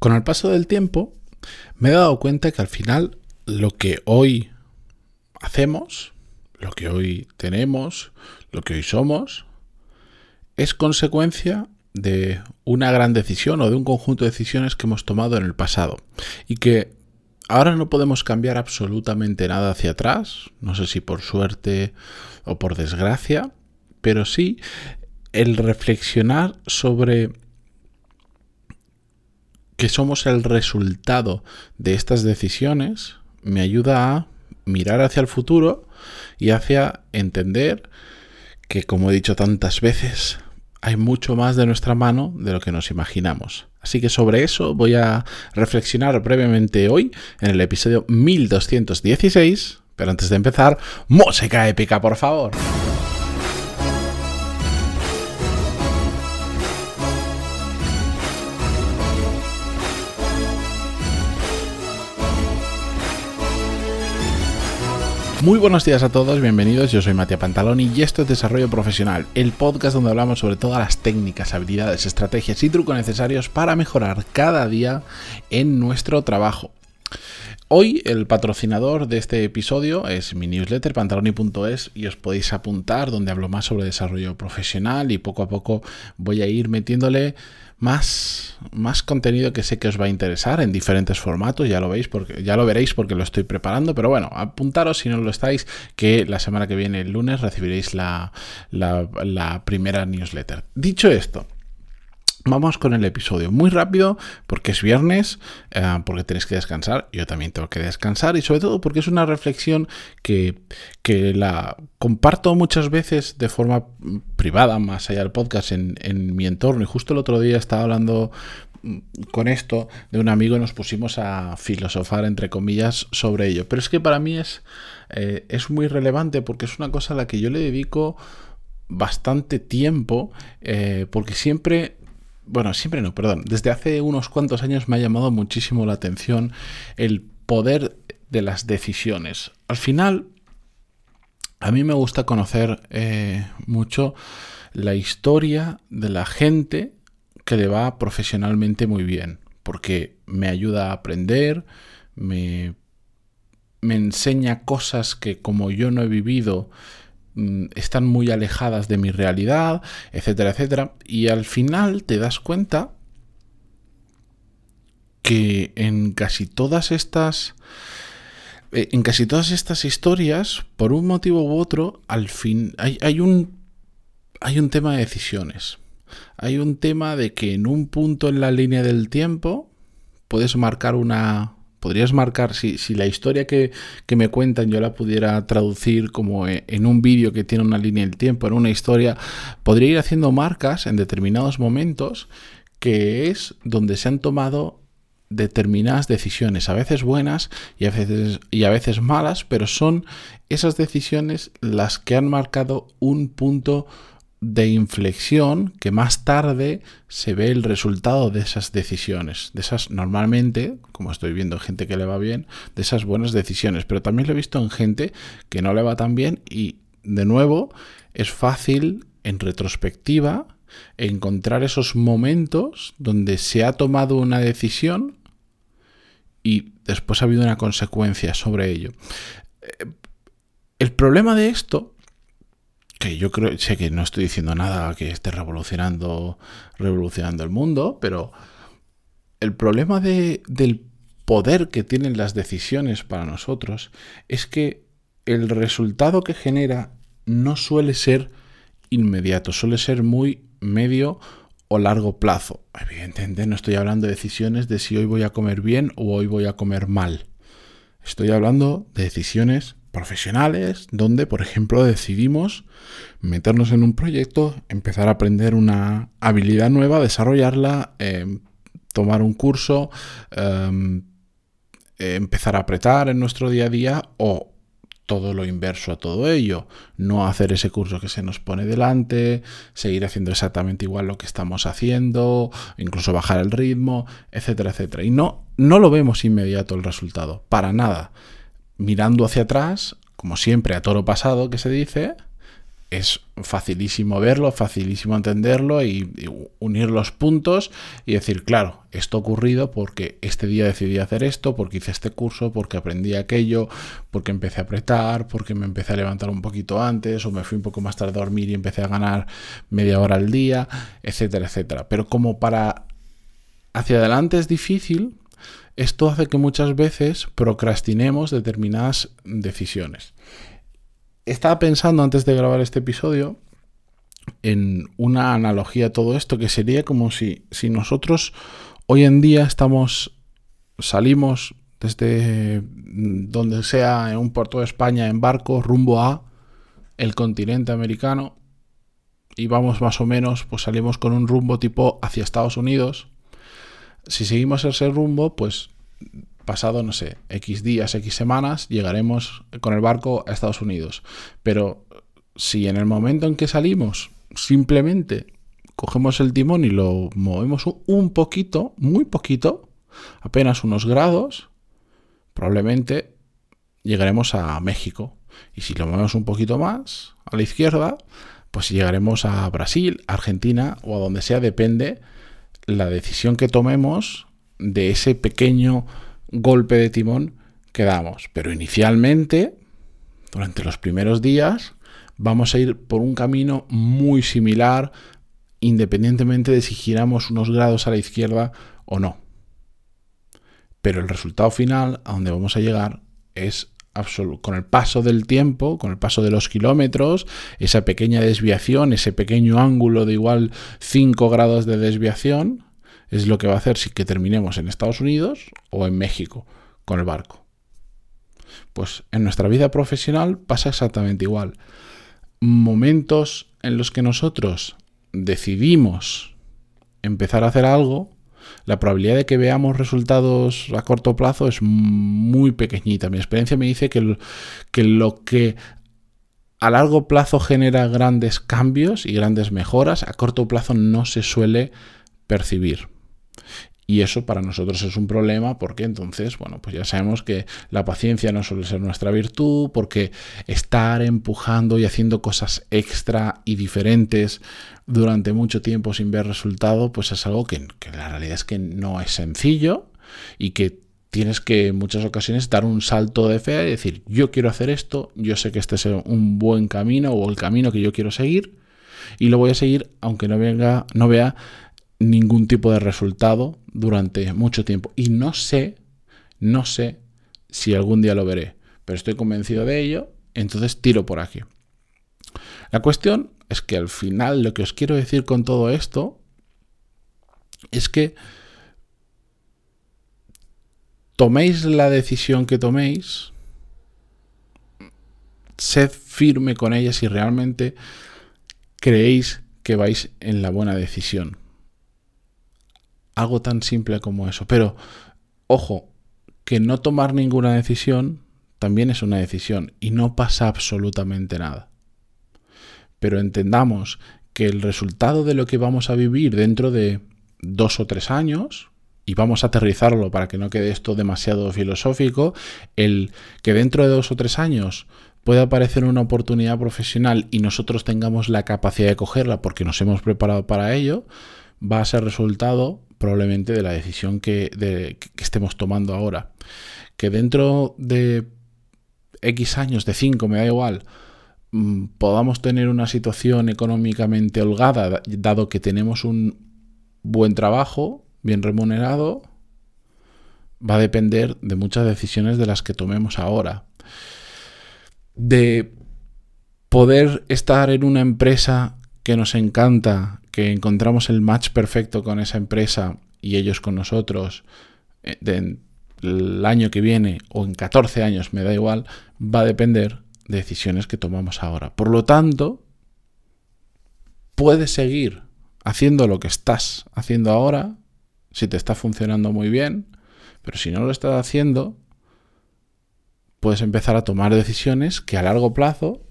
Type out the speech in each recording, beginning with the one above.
Con el paso del tiempo me he dado cuenta que al final lo que hoy hacemos, lo que hoy tenemos, lo que hoy somos, es consecuencia de una gran decisión o de un conjunto de decisiones que hemos tomado en el pasado y que ahora no podemos cambiar absolutamente nada hacia atrás, no sé si por suerte o por desgracia, pero sí el reflexionar sobre que somos el resultado de estas decisiones me ayuda a mirar hacia el futuro y hacia entender que, como he dicho tantas veces, hay mucho más de nuestra mano de lo que nos imaginamos. Así que sobre eso voy a reflexionar brevemente hoy en el episodio 1216. Pero antes de empezar, música épica, por favor. Muy buenos días a todos, bienvenidos, yo soy Matías Pantaloni y esto es Desarrollo Profesional, el podcast donde hablamos sobre todas las técnicas, habilidades, estrategias y trucos necesarios para mejorar cada día en nuestro trabajo. Hoy el patrocinador de este episodio es mi newsletter pantaloni.es y os podéis apuntar, donde hablo más sobre desarrollo profesional y poco a poco voy a ir metiéndole más contenido que sé que os va a interesar en diferentes formatos, ya lo veréis porque lo estoy preparando, pero bueno, apuntaros si no lo estáis, que la semana que viene, el lunes, recibiréis la primera newsletter. Dicho esto, vamos con el episodio muy rápido porque es viernes, porque tenéis que descansar, yo también tengo que descansar y sobre todo porque es una reflexión que la comparto muchas veces de forma privada, más allá del podcast, en mi entorno, y justo el otro día estaba hablando con esto de un amigo y nos pusimos a filosofar, entre comillas, sobre ello, pero es que para mí es muy relevante porque es una cosa a la que yo le dedico bastante tiempo, porque desde hace unos cuantos años me ha llamado muchísimo la atención el poder de las decisiones. Al final, a mí me gusta conocer mucho la historia de la gente que le va profesionalmente muy bien, porque me ayuda a aprender, me enseña cosas que, como yo no he vivido, están muy alejadas de mi realidad, etcétera, etcétera. Y al final te das cuenta que en casi todas estas historias, por un motivo u otro, al fin hay un tema de decisiones. Hay un tema de que en un punto en la línea del tiempo podrías marcar, si la historia que me cuentan yo la pudiera traducir como en un vídeo que tiene una línea del tiempo, en una historia, podría ir haciendo marcas en determinados momentos que es donde se han tomado determinadas decisiones, a veces buenas y a veces malas, pero son esas decisiones las que han marcado un punto de inflexión que más tarde se ve el resultado de esas decisiones, de esas, normalmente, como estoy viendo gente que le va bien, de esas buenas decisiones, pero también lo he visto en gente que no le va tan bien y, de nuevo, es fácil en retrospectiva encontrar esos momentos donde se ha tomado una decisión y después ha habido una consecuencia sobre ello. El problema de esto, que yo creo, sé que no estoy diciendo nada que esté revolucionando el mundo, pero el problema del poder que tienen las decisiones para nosotros es que el resultado que genera no suele ser inmediato, suele ser muy medio o largo plazo. Evidentemente no estoy hablando de decisiones de si hoy voy a comer bien o hoy voy a comer mal. Estoy hablando de decisiones profesionales, donde, por ejemplo, decidimos meternos en un proyecto, empezar a aprender una habilidad nueva, desarrollarla, tomar un curso, empezar a apretar en nuestro día a día o todo lo inverso a todo ello, no hacer ese curso que se nos pone delante, seguir haciendo exactamente igual lo que estamos haciendo, incluso bajar el ritmo, etcétera, etcétera. Y no lo vemos inmediato el resultado, para nada. Mirando hacia atrás, como siempre, a toro pasado, que se dice, es facilísimo verlo, facilísimo entenderlo y unir los puntos y decir, claro, esto ha ocurrido porque este día decidí hacer esto, porque hice este curso, porque aprendí aquello, porque empecé a apretar, porque me empecé a levantar un poquito antes o me fui un poco más tarde a dormir y empecé a ganar media hora al día, etcétera, etcétera. Pero como para hacia adelante es difícil, esto hace que muchas veces procrastinemos determinadas decisiones. Estaba pensando antes de grabar este episodio en una analogía a todo esto, que sería como si nosotros hoy en día salimos desde donde sea, en un puerto de España, en barco, rumbo a el continente americano, y vamos más o menos, pues salimos con un rumbo tipo hacia Estados Unidos. Si seguimos ese rumbo, pues pasado, no sé, X días, X semanas, llegaremos con el barco a Estados Unidos. Pero si en el momento en que salimos simplemente cogemos el timón y lo movemos un poquito, muy poquito, apenas unos grados, probablemente llegaremos a México. Y si lo movemos un poquito más a la izquierda, pues llegaremos a Brasil, Argentina o a donde sea, depende la decisión que tomemos de ese pequeño golpe de timón que damos. Pero inicialmente, durante los primeros días, vamos a ir por un camino muy similar, independientemente de si giramos unos grados a la izquierda o no. Pero el resultado final, a donde vamos a llegar, es absoluto. Con el paso del tiempo, con el paso de los kilómetros, esa pequeña desviación, ese pequeño ángulo de igual 5 grados de desviación, es lo que va a hacer si que terminemos en Estados Unidos o en México con el barco. Pues en nuestra vida profesional pasa exactamente igual. Momentos en los que nosotros decidimos empezar a hacer algo, la probabilidad de que veamos resultados a corto plazo es muy pequeñita. Mi experiencia me dice que lo que a largo plazo genera grandes cambios y grandes mejoras, a corto plazo no se suele percibir. Y eso para nosotros es un problema, porque entonces, bueno, pues ya sabemos que la paciencia no suele ser nuestra virtud, porque estar empujando y haciendo cosas extra y diferentes durante mucho tiempo sin ver resultado, pues es algo que la realidad es que no es sencillo y que tienes que en muchas ocasiones dar un salto de fe y decir, yo quiero hacer esto, yo sé que este es un buen camino o el camino que yo quiero seguir y lo voy a seguir aunque no vea ningún tipo de resultado durante mucho tiempo. Y no sé si algún día lo veré, pero estoy convencido de ello, entonces tiro por aquí. La cuestión es que al final lo que os quiero decir con todo esto es que toméis la decisión que toméis, sed firme con ella si realmente creéis que vais en la buena decisión. Algo tan simple como eso. Pero, ojo, que no tomar ninguna decisión también es una decisión y no pasa absolutamente nada. Pero entendamos que el resultado de lo que vamos a vivir dentro de 2 o 3 años, y vamos a aterrizarlo para que no quede esto demasiado filosófico, el que dentro de 2 o 3 años puede aparecer una oportunidad profesional y nosotros tengamos la capacidad de cogerla porque nos hemos preparado para ello, va a ser resultado probablemente de la decisión que estemos tomando ahora. Que dentro de X años, de 5, me da igual, podamos tener una situación económicamente holgada, dado que tenemos un buen trabajo, bien remunerado, va a depender de muchas decisiones de las que tomemos ahora. De poder estar en una empresa que nos encanta, que encontramos el match perfecto con esa empresa y ellos con nosotros el año que viene o en 14 años, me da igual, va a depender de decisiones que tomamos ahora. Por lo tanto, puedes seguir haciendo lo que estás haciendo ahora, si te está funcionando muy bien, pero si no lo estás haciendo, puedes empezar a tomar decisiones que a largo plazo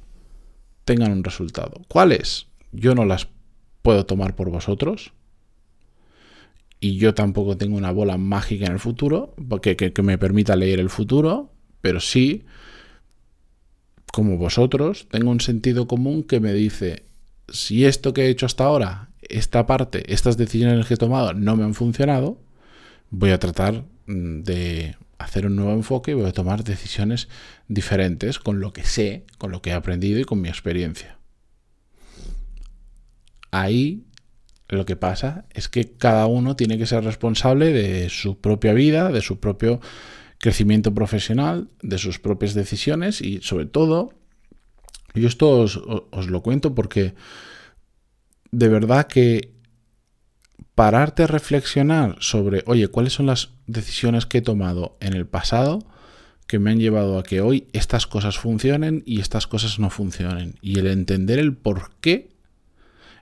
tengan un resultado. ¿Cuáles? Yo no las puedo tomar por vosotros y yo tampoco tengo una bola mágica en el futuro que me permita leer el futuro, pero sí como vosotros, tengo un sentido común que me dice, si esto que he hecho hasta ahora, esta parte, estas decisiones que he tomado no me han funcionado, voy a tratar de hacer un nuevo enfoque y voy a tomar decisiones diferentes con lo que sé, con lo que he aprendido y con mi experiencia. Ahí lo que pasa es que cada uno tiene que ser responsable de su propia vida, de su propio crecimiento profesional, de sus propias decisiones y sobre todo, yo esto os lo cuento porque de verdad que pararte a reflexionar sobre, oye, ¿cuáles son las decisiones que he tomado en el pasado que me han llevado a que hoy estas cosas funcionen y estas cosas no funcionen? Y el entender el por qué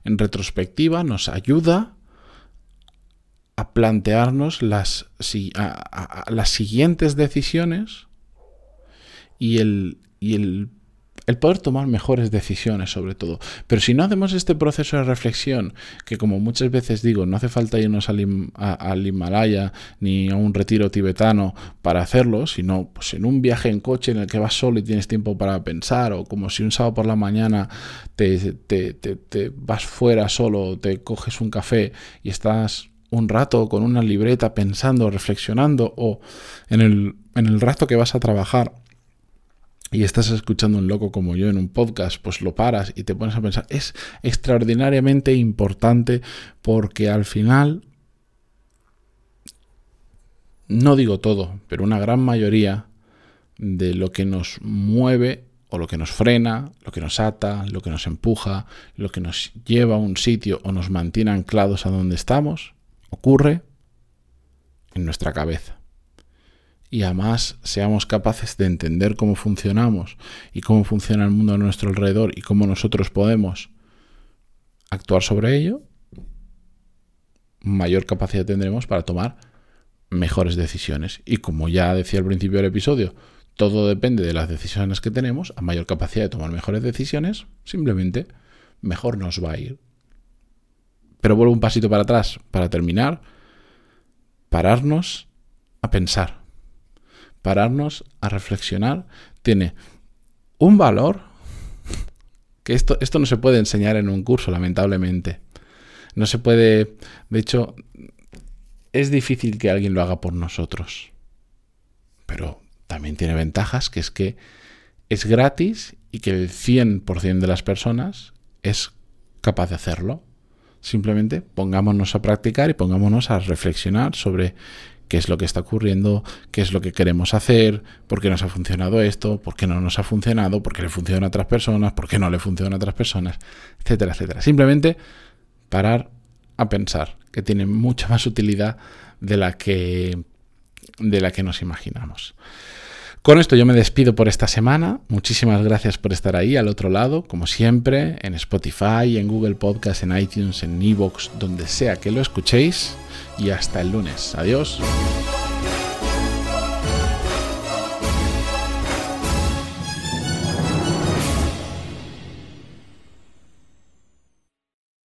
en retrospectiva nos ayuda a plantearnos las siguientes decisiones y el poder tomar mejores decisiones sobre todo. Pero si no hacemos este proceso de reflexión, que como muchas veces digo, no hace falta irnos al Himalaya ni a un retiro tibetano para hacerlo, sino pues, en un viaje en coche en el que vas solo y tienes tiempo para pensar, o como si un sábado por la mañana te vas fuera solo, te coges un café y estás un rato con una libreta pensando, reflexionando, o en el rato que vas a trabajar y estás escuchando un loco como yo en un podcast, pues lo paras y te pones a pensar. Es extraordinariamente importante porque al final, no digo todo, pero una gran mayoría de lo que nos mueve o lo que nos frena, lo que nos ata, lo que nos empuja, lo que nos lleva a un sitio o nos mantiene anclados a donde estamos, ocurre en nuestra cabeza. Y además seamos capaces de entender cómo funcionamos y cómo funciona el mundo a nuestro alrededor y cómo nosotros podemos actuar sobre ello, mayor capacidad tendremos para tomar mejores decisiones. Y como ya decía al principio del episodio, todo depende de las decisiones que tenemos. A mayor capacidad de tomar mejores decisiones, simplemente mejor nos va a ir. Pero vuelvo un pasito para atrás para terminar. Pararnos a pensar. Pararnos a reflexionar tiene un valor que esto no se puede enseñar en un curso, lamentablemente. No se puede, de hecho, es difícil que alguien lo haga por nosotros. Pero también tiene ventajas, que es gratis y que el 100% de las personas es capaz de hacerlo. Simplemente pongámonos a practicar y pongámonos a reflexionar sobre qué es lo que está ocurriendo, qué es lo que queremos hacer, por qué nos ha funcionado esto, por qué no nos ha funcionado, por qué le funciona a otras personas, por qué no le funciona a otras personas, etcétera, etcétera. Simplemente parar a pensar, que tiene mucha más utilidad de la que nos imaginamos. Con esto yo me despido por esta semana. Muchísimas gracias por estar ahí al otro lado, como siempre, en Spotify, en Google Podcast, en iTunes, en iVoox, donde sea que lo escuchéis. Y hasta el lunes. Adiós.